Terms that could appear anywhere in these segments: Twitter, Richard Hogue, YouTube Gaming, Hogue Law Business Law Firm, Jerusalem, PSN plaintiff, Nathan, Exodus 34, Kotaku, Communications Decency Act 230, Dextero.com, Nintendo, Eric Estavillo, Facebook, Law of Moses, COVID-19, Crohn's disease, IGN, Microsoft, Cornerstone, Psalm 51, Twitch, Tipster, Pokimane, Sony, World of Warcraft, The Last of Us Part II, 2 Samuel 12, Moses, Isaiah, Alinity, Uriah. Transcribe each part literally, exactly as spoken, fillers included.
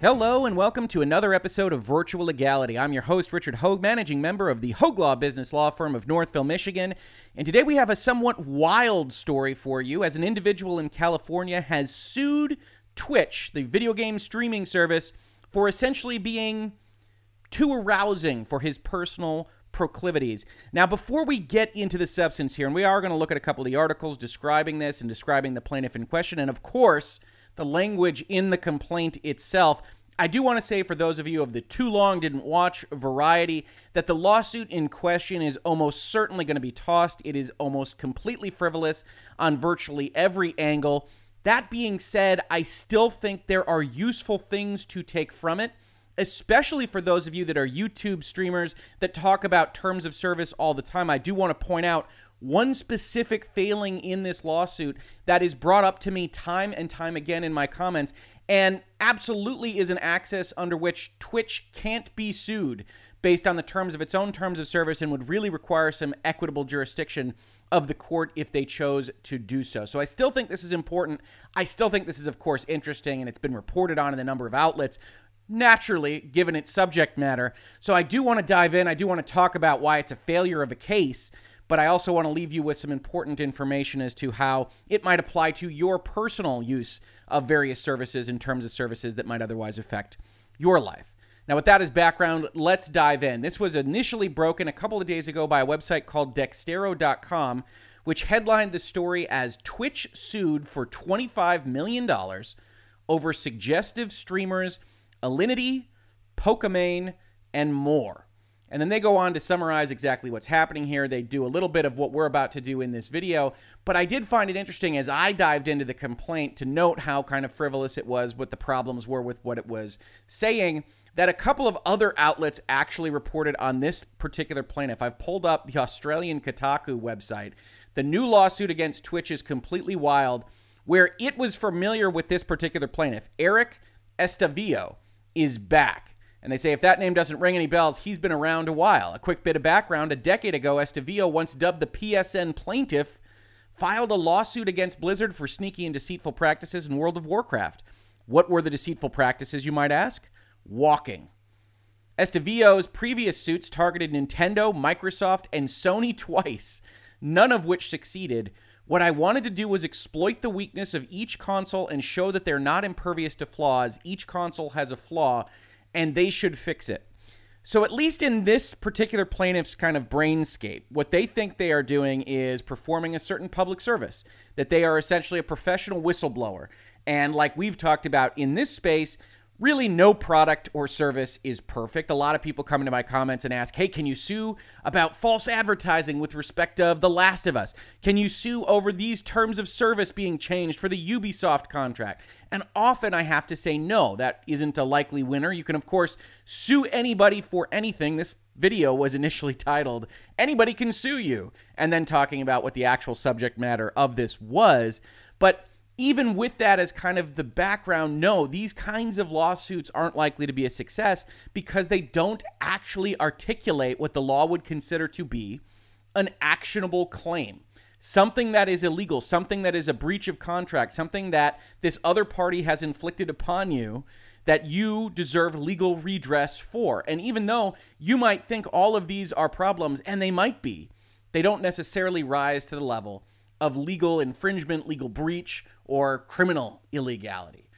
Hello and welcome to another episode of Virtual Legality. I'm your host, Richard Hogue, managing member of the Hogue Law Business Law Firm of Northville, Michigan. And today we have a somewhat wild story for you, as an individual in California has sued Twitch, the video game streaming service, for essentially being too arousing for his personal proclivities. Now, before we get into the substance here, and we are going to look at a couple of the articles describing this and describing the plaintiff in question, and of course, the language in the complaint itself, I do want to say for those of you of the too long didn't watch variety that the lawsuit in question is almost certainly going to be tossed. It is almost completely frivolous on virtually every angle. That being said, I still think there are useful things to take from it, especially for those of you that are YouTube streamers that talk about terms of service all the time. I do want to point out one specific failing in this lawsuit that is brought up to me time and time again in my comments, and absolutely is an axis under which Twitch can't be sued based on the terms of its own terms of service, and would really require some equitable jurisdiction of the court if they chose to do so. So I still think this is important. I still think this is, of course, interesting, and it's been reported on in a number of outlets, naturally, given its subject matter. So I do want to dive in. I do want to talk about why it's a failure of a case, but I also want to leave you with some important information as to how it might apply to your personal use of various services in terms of services that might otherwise affect your life. Now, with that as background, let's dive in. This was initially broken a couple of days ago by a website called Dextero dot com, which headlined the story as Twitch sued for twenty-five million dollars over suggestive streamers Alinity, Pokimane, and more. And then they go on to summarize exactly what's happening here. They do a little bit of what we're about to do in this video. But I did find it interesting as I dived into the complaint to note how kind of frivolous it was, what the problems were with what it was saying, that a couple of other outlets actually reported on this particular plaintiff. I've pulled up the Australian Kotaku website. The new lawsuit against Twitch is completely wild, where it was familiar with this particular plaintiff. Eric Estavillo is back. And they say if that name doesn't ring any bells, he's been around a while. A quick bit of background, a decade ago, Estavillo, once dubbed the P S N plaintiff, filed a lawsuit against Blizzard for sneaky and deceitful practices in World of Warcraft. What were the deceitful practices, you might ask? Walking. Estavillo's previous suits targeted Nintendo, Microsoft, and Sony twice, none of which succeeded. What I wanted to do was exploit the weakness of each console and show that they're not impervious to flaws. Each console has a flaw, and they should fix it. So at least in this particular plaintiff's kind of brainscape, what they think they are doing is performing a certain public service, that they are essentially a professional whistleblower. And like we've talked about in this space, really no product or service is perfect. A lot of people come into my comments and ask, hey, can you sue about false advertising with respect of The Last of Us? Can you sue over these terms of service being changed for the Ubisoft contract? And often I have to say no, that isn't a likely winner. You can, of course, sue anybody for anything. This video was initially titled, Anybody Can Sue You, and then talking about what the actual subject matter of this was. But even with that as kind of the background, no, these kinds of lawsuits aren't likely to be a success because they don't actually articulate what the law would consider to be an actionable claim, something that is illegal, something that is a breach of contract, something that this other party has inflicted upon you that you deserve legal redress for. And even though you might think all of these are problems, and they might be, they don't necessarily rise to the level of legal infringement, legal breach, or criminal illegality.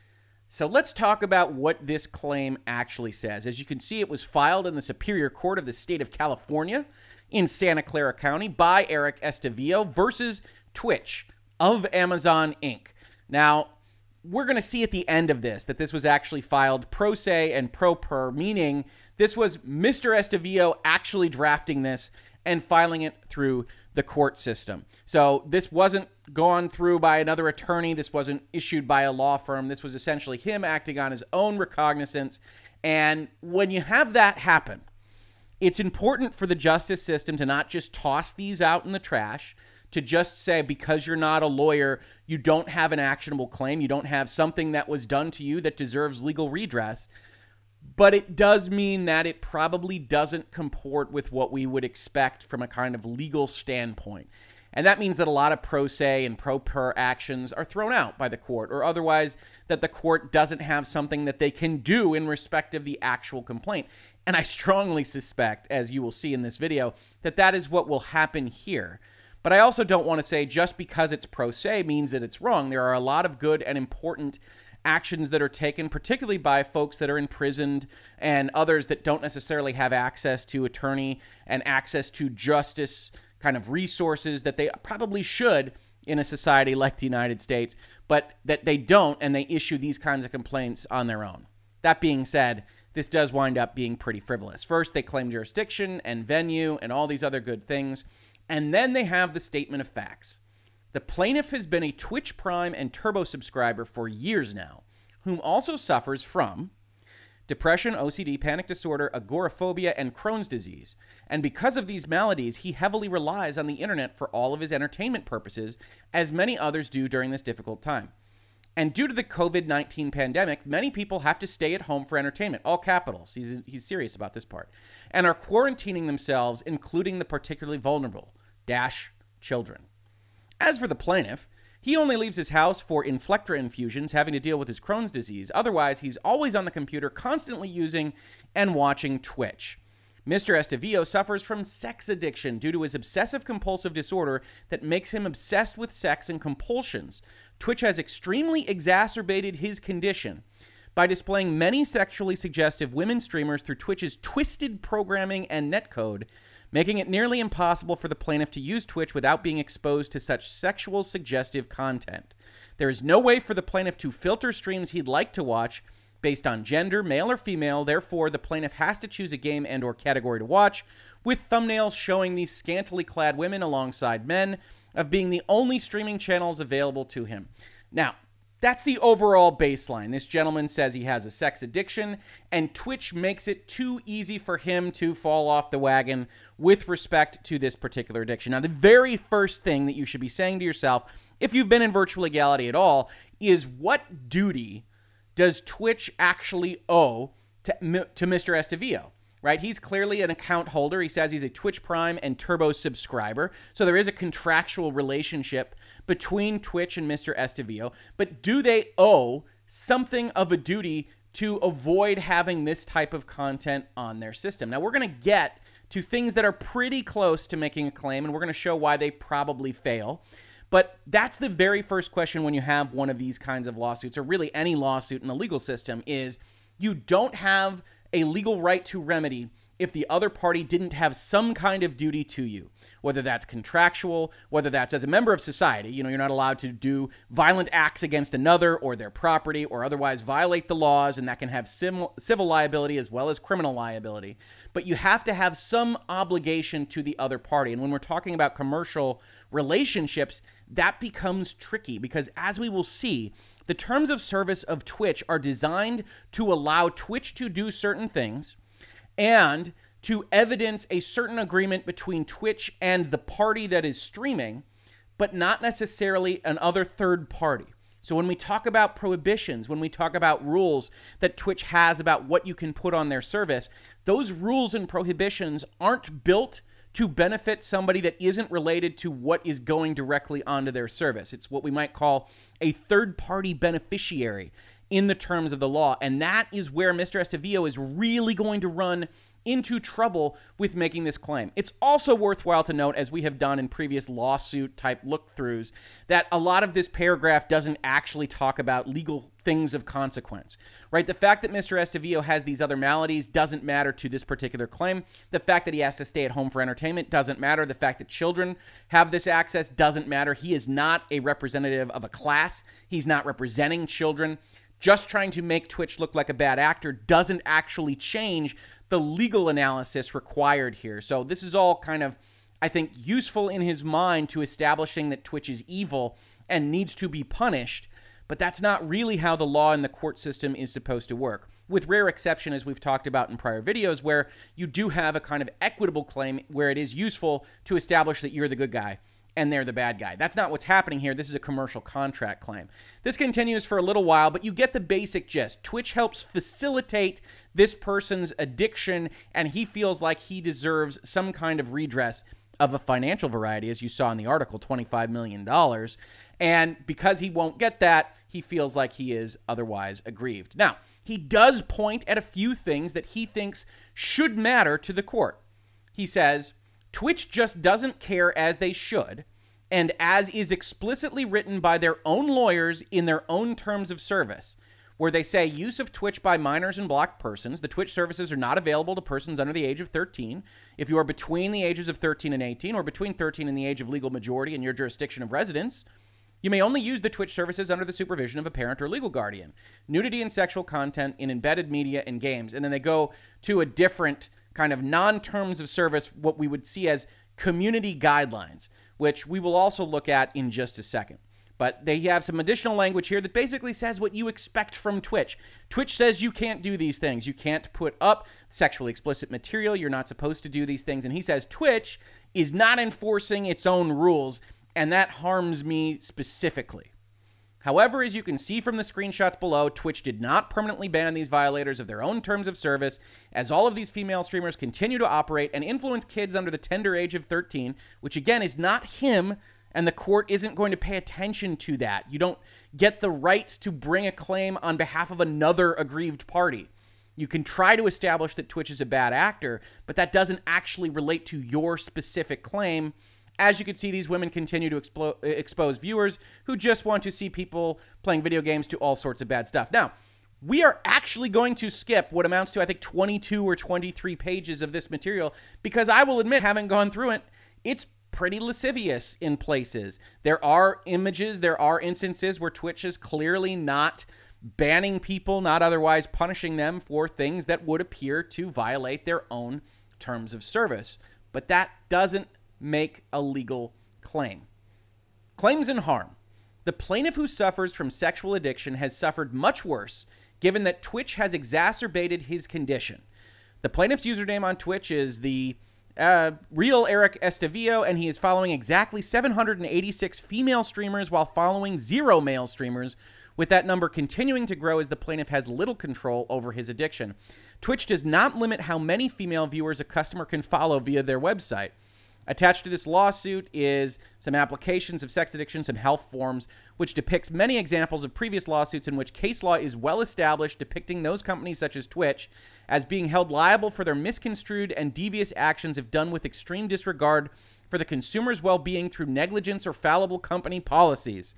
So let's talk about what this claim actually says. As you can see, it was filed in the Superior Court of the State of California in Santa Clara County by Eric Estavillo versus Twitch of Amazon Incorporated. Now, we're going to see at the end of this that this was actually filed pro se and pro per, meaning this was Mister Estavillo actually drafting this and filing it through the court system. So this wasn't gone through by another attorney. This wasn't issued by a law firm. This was essentially him acting on his own recognizance. And when you have that happen, it's important for the justice system to not just toss these out in the trash, to just say, because you're not a lawyer, you don't have an actionable claim. You don't have something that was done to you that deserves legal redress. But it does mean that it probably doesn't comport with what we would expect from a kind of legal standpoint. And that means that a lot of pro se and pro per actions are thrown out by the court, or otherwise that the court doesn't have something that they can do in respect of the actual complaint. And I strongly suspect, as you will see in this video, that that is what will happen here. But I also don't want to say just because it's pro se means that it's wrong. There are a lot of good and important actions that are taken, particularly by folks that are imprisoned and others that don't necessarily have access to attorney and access to justice kind of resources that they probably should in a society like the United States, but that they don't, and they issue these kinds of complaints on their own. That being said, this does wind up being pretty frivolous. First, they claim jurisdiction and venue and all these other good things, and then they have the statement of facts. The plaintiff has been a Twitch Prime and Turbo subscriber for years now, whom also suffers from depression, O C D, panic disorder, agoraphobia, and Crohn's disease. And because of these maladies, he heavily relies on the internet for all of his entertainment purposes, as many others do during this difficult time. And due to the COVID nineteen pandemic, many people have to stay at home for entertainment, all capitals. He's, he's serious about this part. And are quarantining themselves, including the particularly vulnerable, dash, children. As for the plaintiff, he only leaves his house for Inflectra infusions, having to deal with his Crohn's disease. Otherwise, he's always on the computer, constantly using and watching Twitch. Mister Estavillo suffers from sex addiction due to his obsessive-compulsive disorder that makes him obsessed with sex and compulsions. Twitch has extremely exacerbated his condition by displaying many sexually suggestive women streamers through Twitch's twisted programming and netcode, making it nearly impossible for the plaintiff to use Twitch without being exposed to such sexual suggestive content. There is no way for the plaintiff to filter streams he'd like to watch based on gender, male or female. Therefore, the plaintiff has to choose a game and or category to watch, with thumbnails showing these scantily clad women alongside men of being the only streaming channels available to him. Now, that's the overall baseline. This gentleman says he has a sex addiction, and Twitch makes it too easy for him to fall off the wagon with respect to this particular addiction. Now, the very first thing that you should be saying to yourself, if you've been in virtual legality at all, is what duty does Twitch actually owe to, to Mister Estavillo, right? He's clearly an account holder. He says he's a Twitch Prime and Turbo subscriber. So there is a contractual relationship between Twitch and Mister Estavillo. But do they owe something of a duty to avoid having this type of content on their system? Now, we're going to get to things that are pretty close to making a claim, and we're going to show why they probably fail. But that's the very first question when you have one of these kinds of lawsuits, or really any lawsuit in the legal system, is you don't have a legal right to remedy if the other party didn't have some kind of duty to you, whether that's contractual, whether that's as a member of society. You know, you're not allowed to do violent acts against another or their property or otherwise violate the laws, and that can have civil liability as well as criminal liability. But you have to have some obligation to the other party. And when we're talking about commercial relationships, that becomes tricky because, as we will see, the terms of service of Twitch are designed to allow Twitch to do certain things and to evidence a certain agreement between Twitch and the party that is streaming, but not necessarily another third party. So when we talk about prohibitions, when we talk about rules that Twitch has about what you can put on their service, those rules and prohibitions aren't built to benefit somebody that isn't related to what is going directly onto their service. It's what we might call a third-party beneficiary in the terms of the law, and that is where Mister Estavillo is really going to run into trouble with making this claim. It's also worthwhile to note, as we have done in previous lawsuit-type look-throughs, that a lot of this paragraph doesn't actually talk about legal things of consequence, right? The fact that Mister Estavillo has these other maladies doesn't matter to this particular claim. The fact that he has to stay at home for entertainment doesn't matter. The fact that children have this access doesn't matter. He is not a representative of a class. He's not representing children. Just trying to make Twitch look like a bad actor doesn't actually change the legal analysis required here. So this is all kind of, I think, useful in his mind to establishing that Twitch is evil and needs to be punished, but that's not really how the law and the court system is supposed to work, with rare exception, as we've talked about in prior videos, where you do have a kind of equitable claim where it is useful to establish that you're the good guy and they're the bad guy. That's not what's happening here. This is a commercial contract claim. This continues for a little while, but you get the basic gist. Twitch helps facilitate this person's addiction, and he feels like he deserves some kind of redress of a financial variety, as you saw in the article, twenty-five million dollars. And because he won't get that, he feels like he is otherwise aggrieved. Now, he does point at a few things that he thinks should matter to the court. He says, Twitch just doesn't care as they should, and as is explicitly written by their own lawyers in their own terms of service, where they say use of Twitch by minors and blocked persons. The Twitch services are not available to persons under the age of thirteen. If you are between the ages of thirteen and eighteen, or between thirteen and the age of legal majority in your jurisdiction of residence, you may only use the Twitch services under the supervision of a parent or legal guardian. Nudity and sexual content in embedded media and games. And then they go to a different kind of non-terms of service, what we would see as community guidelines, which we will also look at in just a second. But they have some additional language here that basically says what you expect from Twitch. Twitch says you can't do these things. You can't put up sexually explicit material. You're not supposed to do these things. And he says Twitch is not enforcing its own rules, and that harms me specifically. However, as you can see from the screenshots below, Twitch did not permanently ban these violators of their own terms of service, as all of these female streamers continue to operate and influence kids under the tender age of thirteen, which again is not him, and the court isn't going to pay attention to that. You don't get the rights to bring a claim on behalf of another aggrieved party. You can try to establish that Twitch is a bad actor, but that doesn't actually relate to your specific claim. As you can see, these women continue to expo expose viewers who just want to see people playing video games to all sorts of bad stuff. Now, we are actually going to skip what amounts to, I think, twenty-two or twenty-three pages of this material, because I will admit, having gone through it, it's pretty lascivious in places. There are images, there are instances where Twitch is clearly not banning people, not otherwise punishing them for things that would appear to violate their own terms of service. But that doesn't make a legal claim. Claims and harm. The plaintiff who suffers from sexual addiction has suffered much worse, given that Twitch has exacerbated his condition. The plaintiff's username on Twitch is the uh, real Eric Estavillo, and he is following exactly seven hundred eighty-six female streamers while following zero male streamers, with that number continuing to grow as the plaintiff has little control over his addiction. Twitch does not limit how many female viewers a customer can follow via their website. Attached to this lawsuit is some applications of sex addictions and health forms, which depicts many examples of previous lawsuits in which case law is well established, depicting those companies such as Twitch as being held liable for their misconstrued and devious actions if done with extreme disregard for the consumer's well-being through negligence or fallible company policies.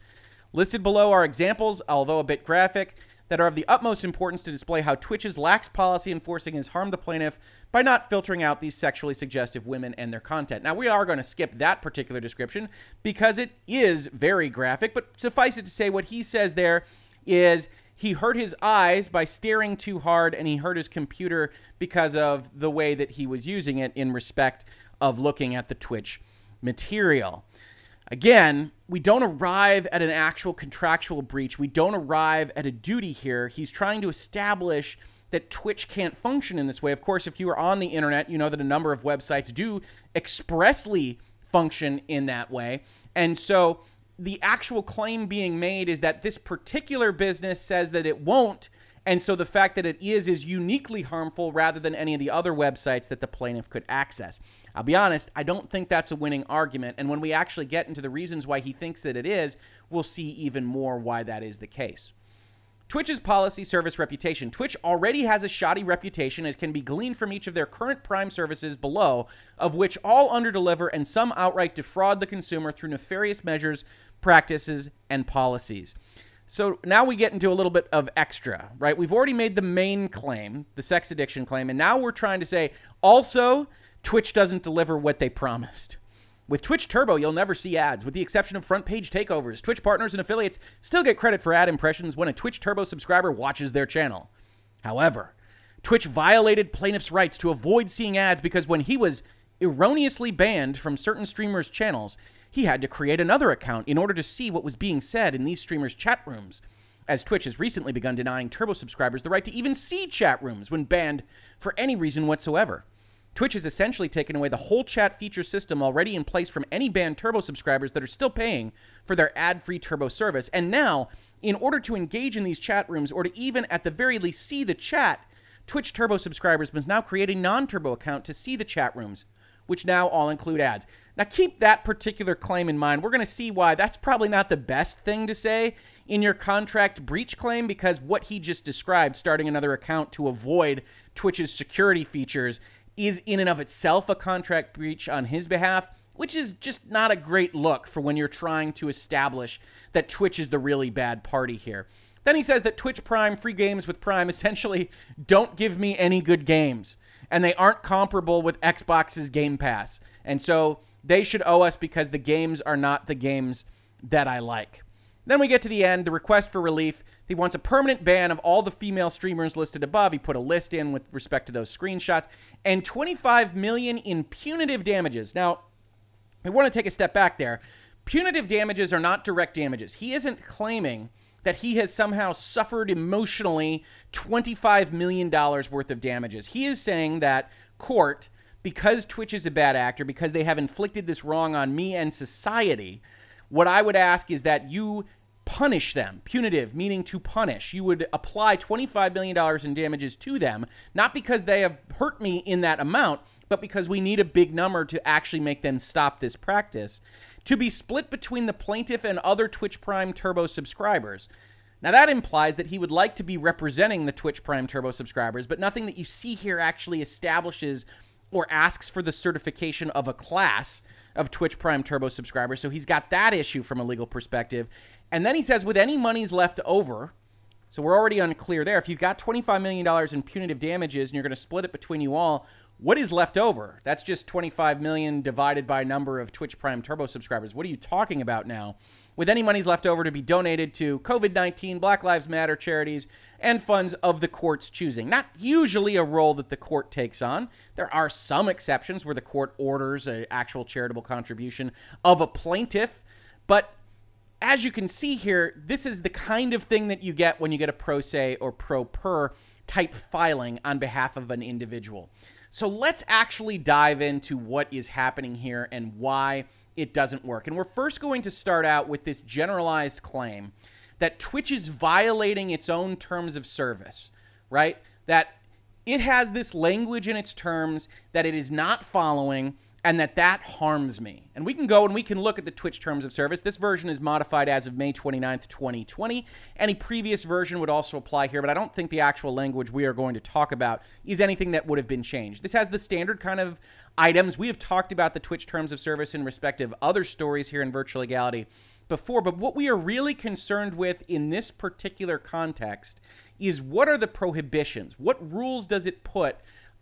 Listed below are examples, although a bit graphic, that are of the utmost importance to display how Twitch's lax policy enforcing has harmed the plaintiff by not filtering out these sexually suggestive women and their content. Now, we are going to skip that particular description because it is very graphic, but suffice it to say what he says there is he hurt his eyes by staring too hard, and he hurt his computer because of the way that he was using it in respect of looking at the Twitch material. Again, we don't arrive at an actual contractual breach. We don't arrive at a duty here. He's trying to establish that Twitch can't function in this way. Of course, if you are on the internet, you know that a number of websites do expressly function in that way. And so the actual claim being made is that this particular business says that it won't. And so the fact that it is is uniquely harmful rather than any of the other websites that the plaintiff could access. I'll be honest, I don't think that's a winning argument. And when we actually get into the reasons why he thinks that it is, we'll see even more why that is the case. Twitch's policy service reputation. Twitch already has a shoddy reputation, as can be gleaned from each of their current prime services below, of which all underdeliver and some outright defraud the consumer through nefarious measures, practices, and policies. So now we get into a little bit of extra, right? We've already made the main claim, the sex addiction claim, and now we're trying to say, also, Twitch doesn't deliver what they promised. With Twitch Turbo, you'll never see ads. With the exception of front page takeovers, Twitch partners and affiliates still get credit for ad impressions when a Twitch Turbo subscriber watches their channel. However, Twitch violated plaintiff's rights to avoid seeing ads because when he was erroneously banned from certain streamers' channels, he had to create another account in order to see what was being said in these streamers' chat rooms, as Twitch has recently begun denying Turbo subscribers the right to even see chat rooms when banned for any reason whatsoever. Twitch has essentially taken away the whole chat feature system already in place from any banned Turbo subscribers that are still paying for their ad-free Turbo service. And now, in order to engage in these chat rooms or to even at the very least see the chat, Twitch Turbo subscribers must now create a non-Turbo account to see the chat rooms, which now all include ads. Now, keep that particular claim in mind. We're going to see why that's probably not the best thing to say in your contract breach claim, because what he just described, starting another account to avoid Twitch's security features, is in and of itself a contract breach on his behalf, which is just not a great look for when you're trying to establish that Twitch is the really bad party here. Then he says that Twitch Prime, free games with Prime, essentially don't give me any good games, and they aren't comparable with Xbox's Game Pass. And so they should owe us because the games are not the games that I like. Then we get to the end, the request for relief. He wants a permanent ban of all the female streamers listed above. He put a list in with respect to those screenshots, and twenty-five million dollars in punitive damages. Now, I want to take a step back there. Punitive damages are not direct damages. He isn't claiming that he has somehow suffered emotionally twenty-five million dollars worth of damages. He is saying that court, because Twitch is a bad actor, because they have inflicted this wrong on me and society, what I would ask is that you punish them. Punitive, meaning to punish. You would apply twenty-five million dollars in damages to them, not because they have hurt me in that amount, but because we need a big number to actually make them stop this practice, to be split between the plaintiff and other Twitch Prime Turbo subscribers. Now, that implies that he would like to be representing the Twitch Prime Turbo subscribers, but nothing that you see here actually establishes or asks for the certification of a class of Twitch Prime Turbo subscribers. So he's got that issue from a legal perspective. And then he says, with any monies left over, so we're already unclear there. If you've got twenty-five million dollars in punitive damages and you're going to split it between you all, what is left over? That's just twenty-five million dollars divided by number of Twitch Prime Turbo subscribers. What are you talking about now? With any monies left over to be donated to COVID nineteen, Black Lives Matter charities, and funds of the court's choosing. Not usually a role that the court takes on. There are some exceptions where the court orders an actual charitable contribution of a plaintiff. But as you can see here, this is the kind of thing that you get when you get a pro se or pro per type filing on behalf of an individual. So let's actually dive into what is happening here and why it doesn't work. And we're first going to start out with this generalized claim that Twitch is violating its own terms of service, right? That it has this language in its terms that it is not following, and that that harms me. And we can go and we can look at the Twitch terms of service. This version is modified as of May twenty-ninth, twenty twenty. Any previous version would also apply here, but I don't think the actual language we are going to talk about is anything that would have been changed. This has the standard kind of items. We have talked about the Twitch terms of service in respect of other stories here in Virtual Legality before, but what we are really concerned with in this particular context is, what are the prohibitions? What rules does it put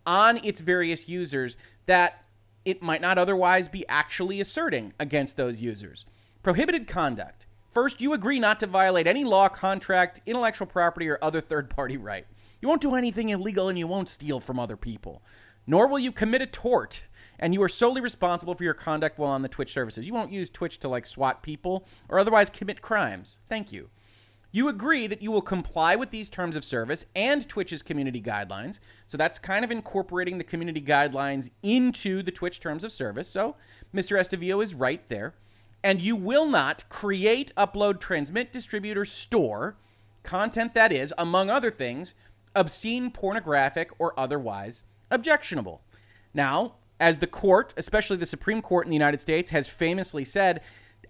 on its various users that it might not otherwise be actually asserting against those users? Prohibited conduct. First, you agree not to violate any law, contract, intellectual property, or other third-party right. You won't do anything illegal, and you won't steal from other people. Nor will you commit a tort, and you are solely responsible for your conduct while on the Twitch services. You won't use Twitch to, like, swat people or otherwise commit crimes. Thank you. You agree that you will comply with these terms of service and Twitch's community guidelines. So that's kind of incorporating the community guidelines into the Twitch terms of service. So Mister Estavillo is right there. And you will not create, upload, transmit, distribute, or store content that is, among other things, obscene, pornographic, or otherwise objectionable. Now, as the court, especially the Supreme Court in the United States, has famously said,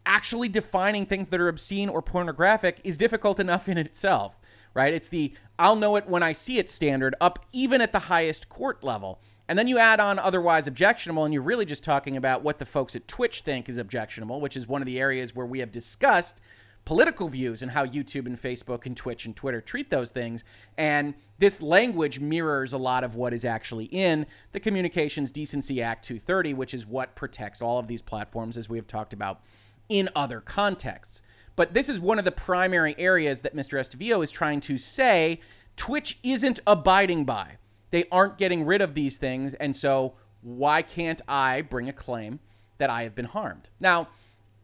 actually defining things that are obscene or pornographic is difficult enough in itself, right? It's the I'll know it when I see it standard up even at the highest court level. And then you add on otherwise objectionable, and you're really just talking about what the folks at Twitch think is objectionable, which is one of the areas where we have discussed political views and how YouTube and Facebook and Twitch and Twitter treat those things. And this language mirrors a lot of what is actually in the Communications Decency Act two thirty, which is what protects all of these platforms, as we have talked about in other contexts. But this is one of the primary areas that Mister Estavillo is trying to say Twitch isn't abiding by. They aren't getting rid of these things, and so why can't I bring a claim that I have been harmed? Now,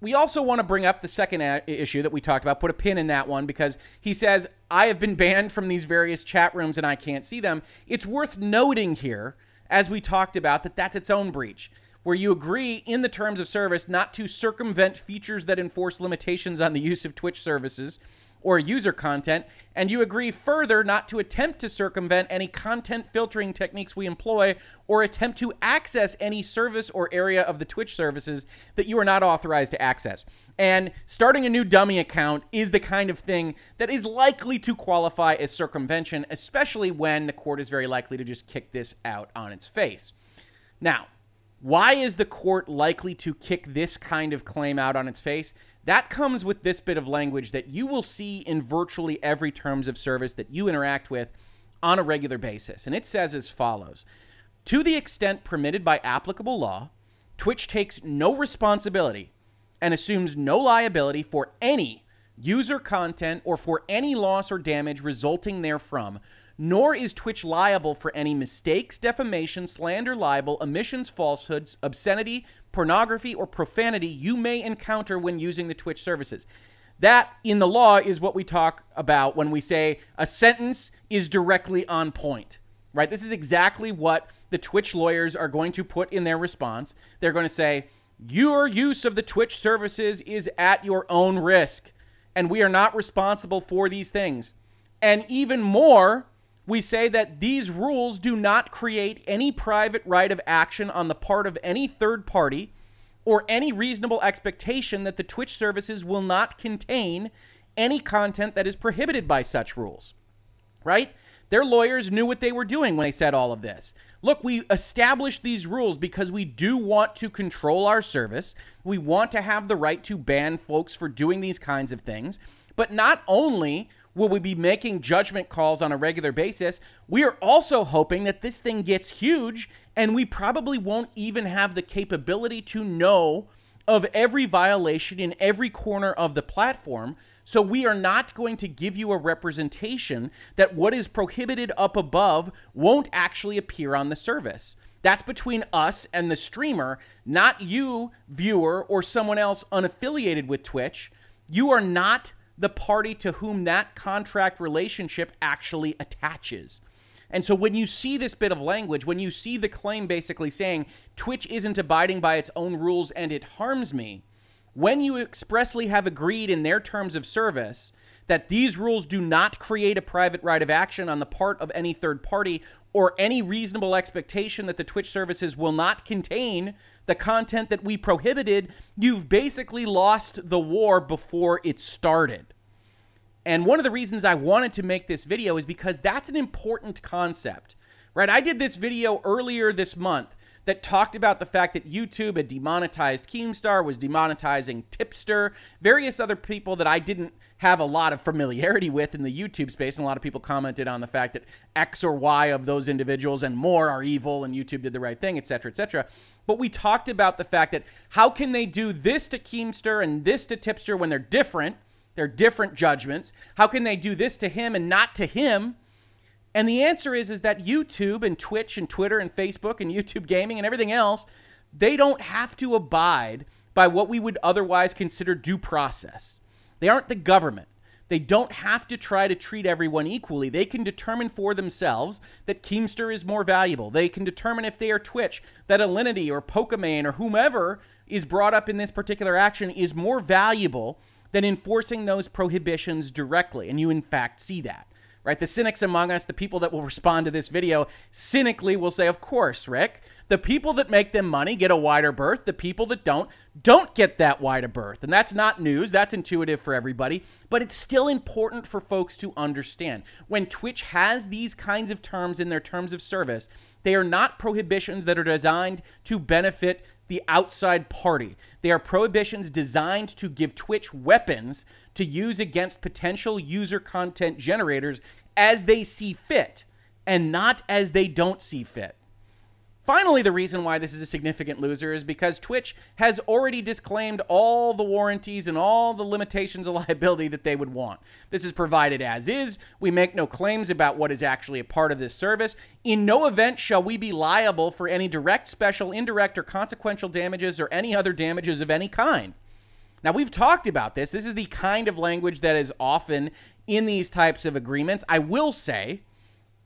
we also want to bring up the second issue that we talked about, put a pin in that one, because he says, I have been banned from these various chat rooms and I can't see them. It's worth noting here, as we talked about, that that's its own breach. where you agree in the terms of service not to circumvent features that enforce limitations on the use of Twitch services or user content, and you agree further not to attempt to circumvent any content filtering techniques we employ or attempt to access any service or area of the Twitch services that you are not authorized to access. And starting a new dummy account is the kind of thing that is likely to qualify as circumvention, especially when the court is very likely to just kick this out on its face. Now, why is the court likely to kick this kind of claim out on its face? That comes with this bit of language that you will see in virtually every terms of service that you interact with on a regular basis. And it says as follows: to the extent permitted by applicable law, Twitch takes no responsibility and assumes no liability for any user content or for any loss or damage resulting therefrom, nor is Twitch liable for any mistakes, defamation, slander, libel, omissions, falsehoods, obscenity, pornography, or profanity you may encounter when using the Twitch services. That, in the law, is what we talk about when we say a sentence is directly on point, right? This is exactly what the Twitch lawyers are going to put in their response. They're going to say, your use of the Twitch services is at your own risk, and we are not responsible for these things. And even more, we say that these rules do not create any private right of action on the part of any third party or any reasonable expectation that the Twitch services will not contain any content that is prohibited by such rules, right? Their lawyers knew what they were doing when they said all of this. Look, we established these rules because we do want to control our service. We want to have the right to ban folks for doing these kinds of things. But not only will we be making judgment calls on a regular basis, we are also hoping that this thing gets huge and we probably won't even have the capability to know of every violation in every corner of the platform. So we are not going to give you a representation that what is prohibited up above won't actually appear on the service. That's between us and the streamer, not you, viewer, or someone else unaffiliated with Twitch. You are not the party to whom that contract relationship actually attaches. And so when you see this bit of language, when you see the claim basically saying Twitch isn't abiding by its own rules and it harms me, when you expressly have agreed in their terms of service that these rules do not create a private right of action on the part of any third party or any reasonable expectation that the Twitch services will not contain the content that we prohibited, you've basically lost the war before it started. And one of the reasons I wanted to make this video is because that's an important concept, right? I did this video earlier this month that talked about the fact that YouTube had demonetized Keemstar, was demonetizing Tipster, various other people that I didn't have a lot of familiarity with in the YouTube space, and a lot of people commented on the fact that X or Y of those individuals and more are evil, and YouTube did the right thing, et cetera, et cetera. But we talked about the fact that how can they do this to Keemstar and this to Tipster when they're different, they're different judgments? How can they do this to him and not to him? And the answer is, is that YouTube and Twitch and Twitter and Facebook and YouTube Gaming and everything else, they don't have to abide by what we would otherwise consider due process. They aren't the government. They don't have to try to treat everyone equally. They can determine for themselves that Keemstar is more valuable. They can determine if they are Twitch, that Alinity or Pokimane or whomever is brought up in this particular action is more valuable than enforcing those prohibitions directly. And you, in fact, see that. Right? The cynics among us, the people that will respond to this video, cynically will say, of course, Rick, the people that make them money get a wider berth. The people that don't, don't get that wide a berth. And that's not news. That's intuitive for everybody. But it's still important for folks to understand. When Twitch has these kinds of terms in their terms of service, they are not prohibitions that are designed to benefit the outside party. They are prohibitions designed to give Twitch weapons to use against potential user content generators as they see fit and not as they don't see fit. Finally, the reason why this is a significant loser is because Twitch has already disclaimed all the warranties and all the limitations of liability that they would want. This is provided as is. We make no claims about what is actually a part of this service. In no event shall we be liable for any direct, special, indirect, or consequential damages or any other damages of any kind. Now, we've talked about this. This is the kind of language that is often in these types of agreements. I will say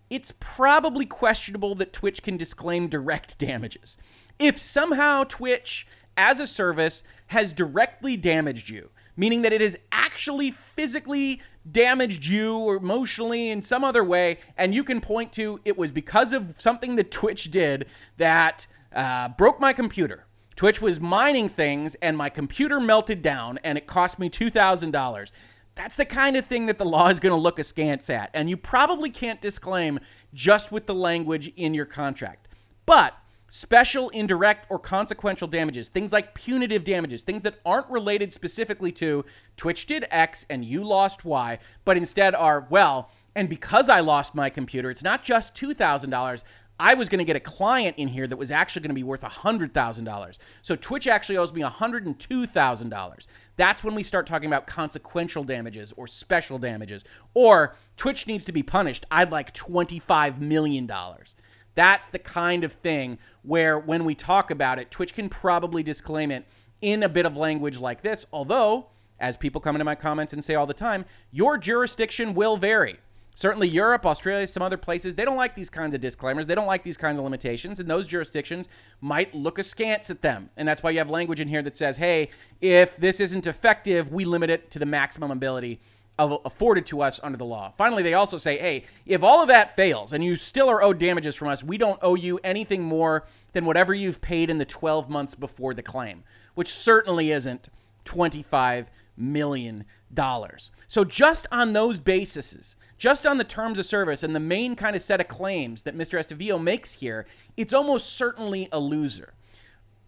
it's probably questionable that Twitch can disclaim direct damages. If somehow Twitch as a service has directly damaged you, meaning that it has actually physically damaged you or emotionally in some other way, and you can point to it was because of something that Twitch did that uh, broke my computer. Twitch was mining things and my computer melted down and it cost me two thousand dollars. That's the kind of thing that the law is going to look askance at, and you probably can't disclaim just with the language in your contract. But special, indirect, or consequential damages, things like punitive damages, things that aren't related specifically to Twitch did X and you lost Y, but instead are, well, and because I lost my computer, it's not just two thousand dollars. I was going to get a client in here that was actually going to be worth one hundred thousand dollars. So Twitch actually owes me one hundred two thousand dollars. That's when we start talking about consequential damages or special damages. Or Twitch needs to be punished. I'd like twenty-five million dollars. That's the kind of thing where when we talk about it, Twitch can probably disclaim it in a bit of language like this. Although, as people come into my comments and say all the time, your jurisdiction will vary. Certainly Europe, Australia, some other places, they don't like these kinds of disclaimers. They don't like these kinds of limitations, and those jurisdictions might look askance at them. And that's why you have language in here that says, hey, if this isn't effective, we limit it to the maximum ability of, afforded to us under the law. Finally, they also say, hey, if all of that fails and you still are owed damages from us, we don't owe you anything more than whatever you've paid in the twelve months before the claim, which certainly isn't twenty-five million dollars. So just on those bases, just on the terms of service and the main kind of set of claims that Mister Estavillo makes here, it's almost certainly a loser.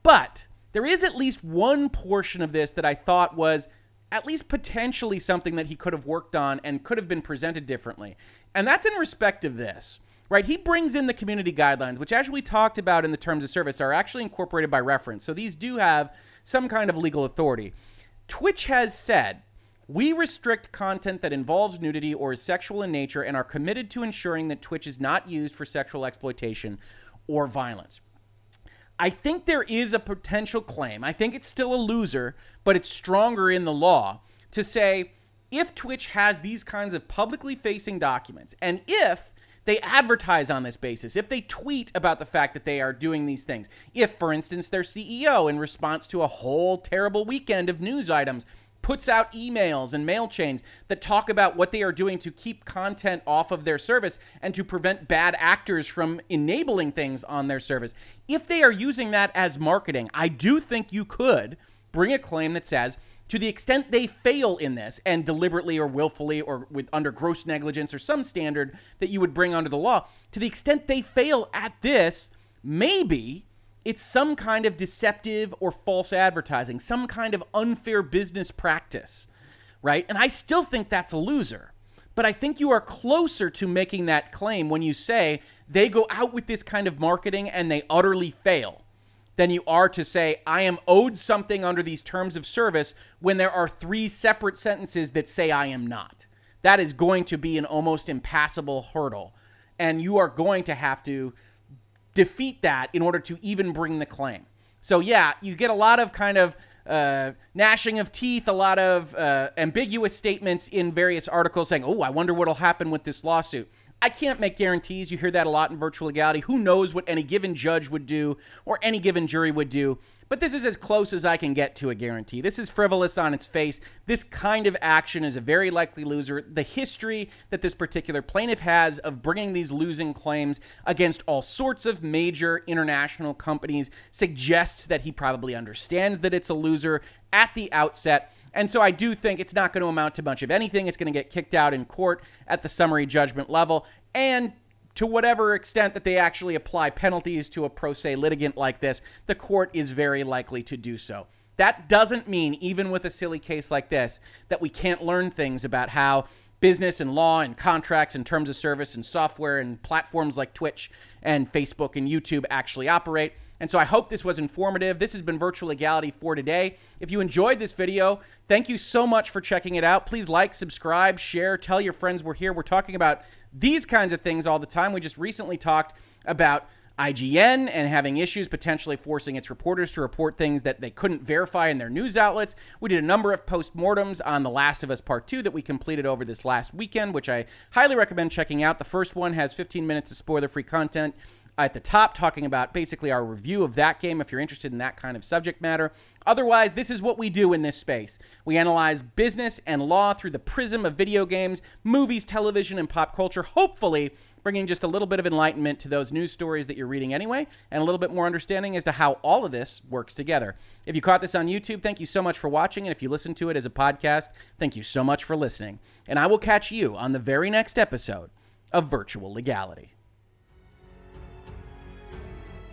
But there is at least one portion of this that I thought was at least potentially something that he could have worked on and could have been presented differently. And that's in respect of this, right? He brings in the community guidelines, which as we talked about in the terms of service are actually incorporated by reference. So these do have some kind of legal authority. Twitch has said, we restrict content that involves nudity or is sexual in nature and are committed to ensuring that Twitch is not used for sexual exploitation or violence. I think there is a potential claim. I think it's still a loser, but it's stronger in the law to say if Twitch has these kinds of publicly facing documents and if they advertise on this basis, if they tweet about the fact that they are doing these things, if, for instance, their C E O in response to a whole terrible weekend of news items puts out emails and mail chains that talk about what they are doing to keep content off of their service and to prevent bad actors from enabling things on their service. If they are using that as marketing, I do think you could bring a claim that says, to the extent they fail in this and deliberately or willfully or with under gross negligence or some standard that you would bring under the law, to the extent they fail at this, maybe it's some kind of deceptive or false advertising, some kind of unfair business practice, right? And I still think that's a loser, but I think you are closer to making that claim when you say they go out with this kind of marketing and they utterly fail than you are to say, I am owed something under these terms of service when there are three separate sentences that say I am not. That is going to be an almost impassable hurdle, and you are going to have to defeat that in order to even bring the claim. So yeah, you get a lot of kind of uh, gnashing of teeth, a lot of uh, ambiguous statements in various articles saying, oh, I wonder what'll happen with this lawsuit. I can't make guarantees. You hear that a lot in virtual legality. Who knows what any given judge would do or any given jury would do, but this is as close as I can get to a guarantee. This is frivolous on its face. This kind of action is a very likely loser. The history that this particular plaintiff has of bringing these losing claims against all sorts of major international companies suggests that he probably understands that it's a loser at the outset. And so I do think it's not going to amount to much of anything. It's going to get kicked out in court at the summary judgment level. And to whatever extent that they actually apply penalties to a pro se litigant like this, the court is very likely to do so. That doesn't mean, even with a silly case like this, that we can't learn things about how business and law and contracts and terms of service and software and platforms like Twitch and Facebook and YouTube actually operate. And so I hope this was informative. This has been Virtual Legality for today. If you enjoyed this video, thank you so much for checking it out. Please like, subscribe, share, tell your friends we're here. We're talking about these kinds of things all the time. We just recently talked about I G N and having issues potentially forcing its reporters to report things that they couldn't verify in their news outlets. We did a number of postmortems on The Last of Us Part Two that we completed over this last weekend, which I highly recommend checking out. The first one has fifteen minutes of spoiler-free content at the top talking about basically our review of that game if you're interested in that kind of subject matter. Otherwise, this is what we do in this space. We analyze business and law through the prism of video games, movies, television, and pop culture, hopefully bringing just a little bit of enlightenment to those news stories that you're reading anyway, and a little bit more understanding as to how all of this works together. If you caught this on YouTube, thank you so much for watching, and if you listen to it as a podcast, thank you so much for listening. And I will catch you on the very next episode of Virtual Legality.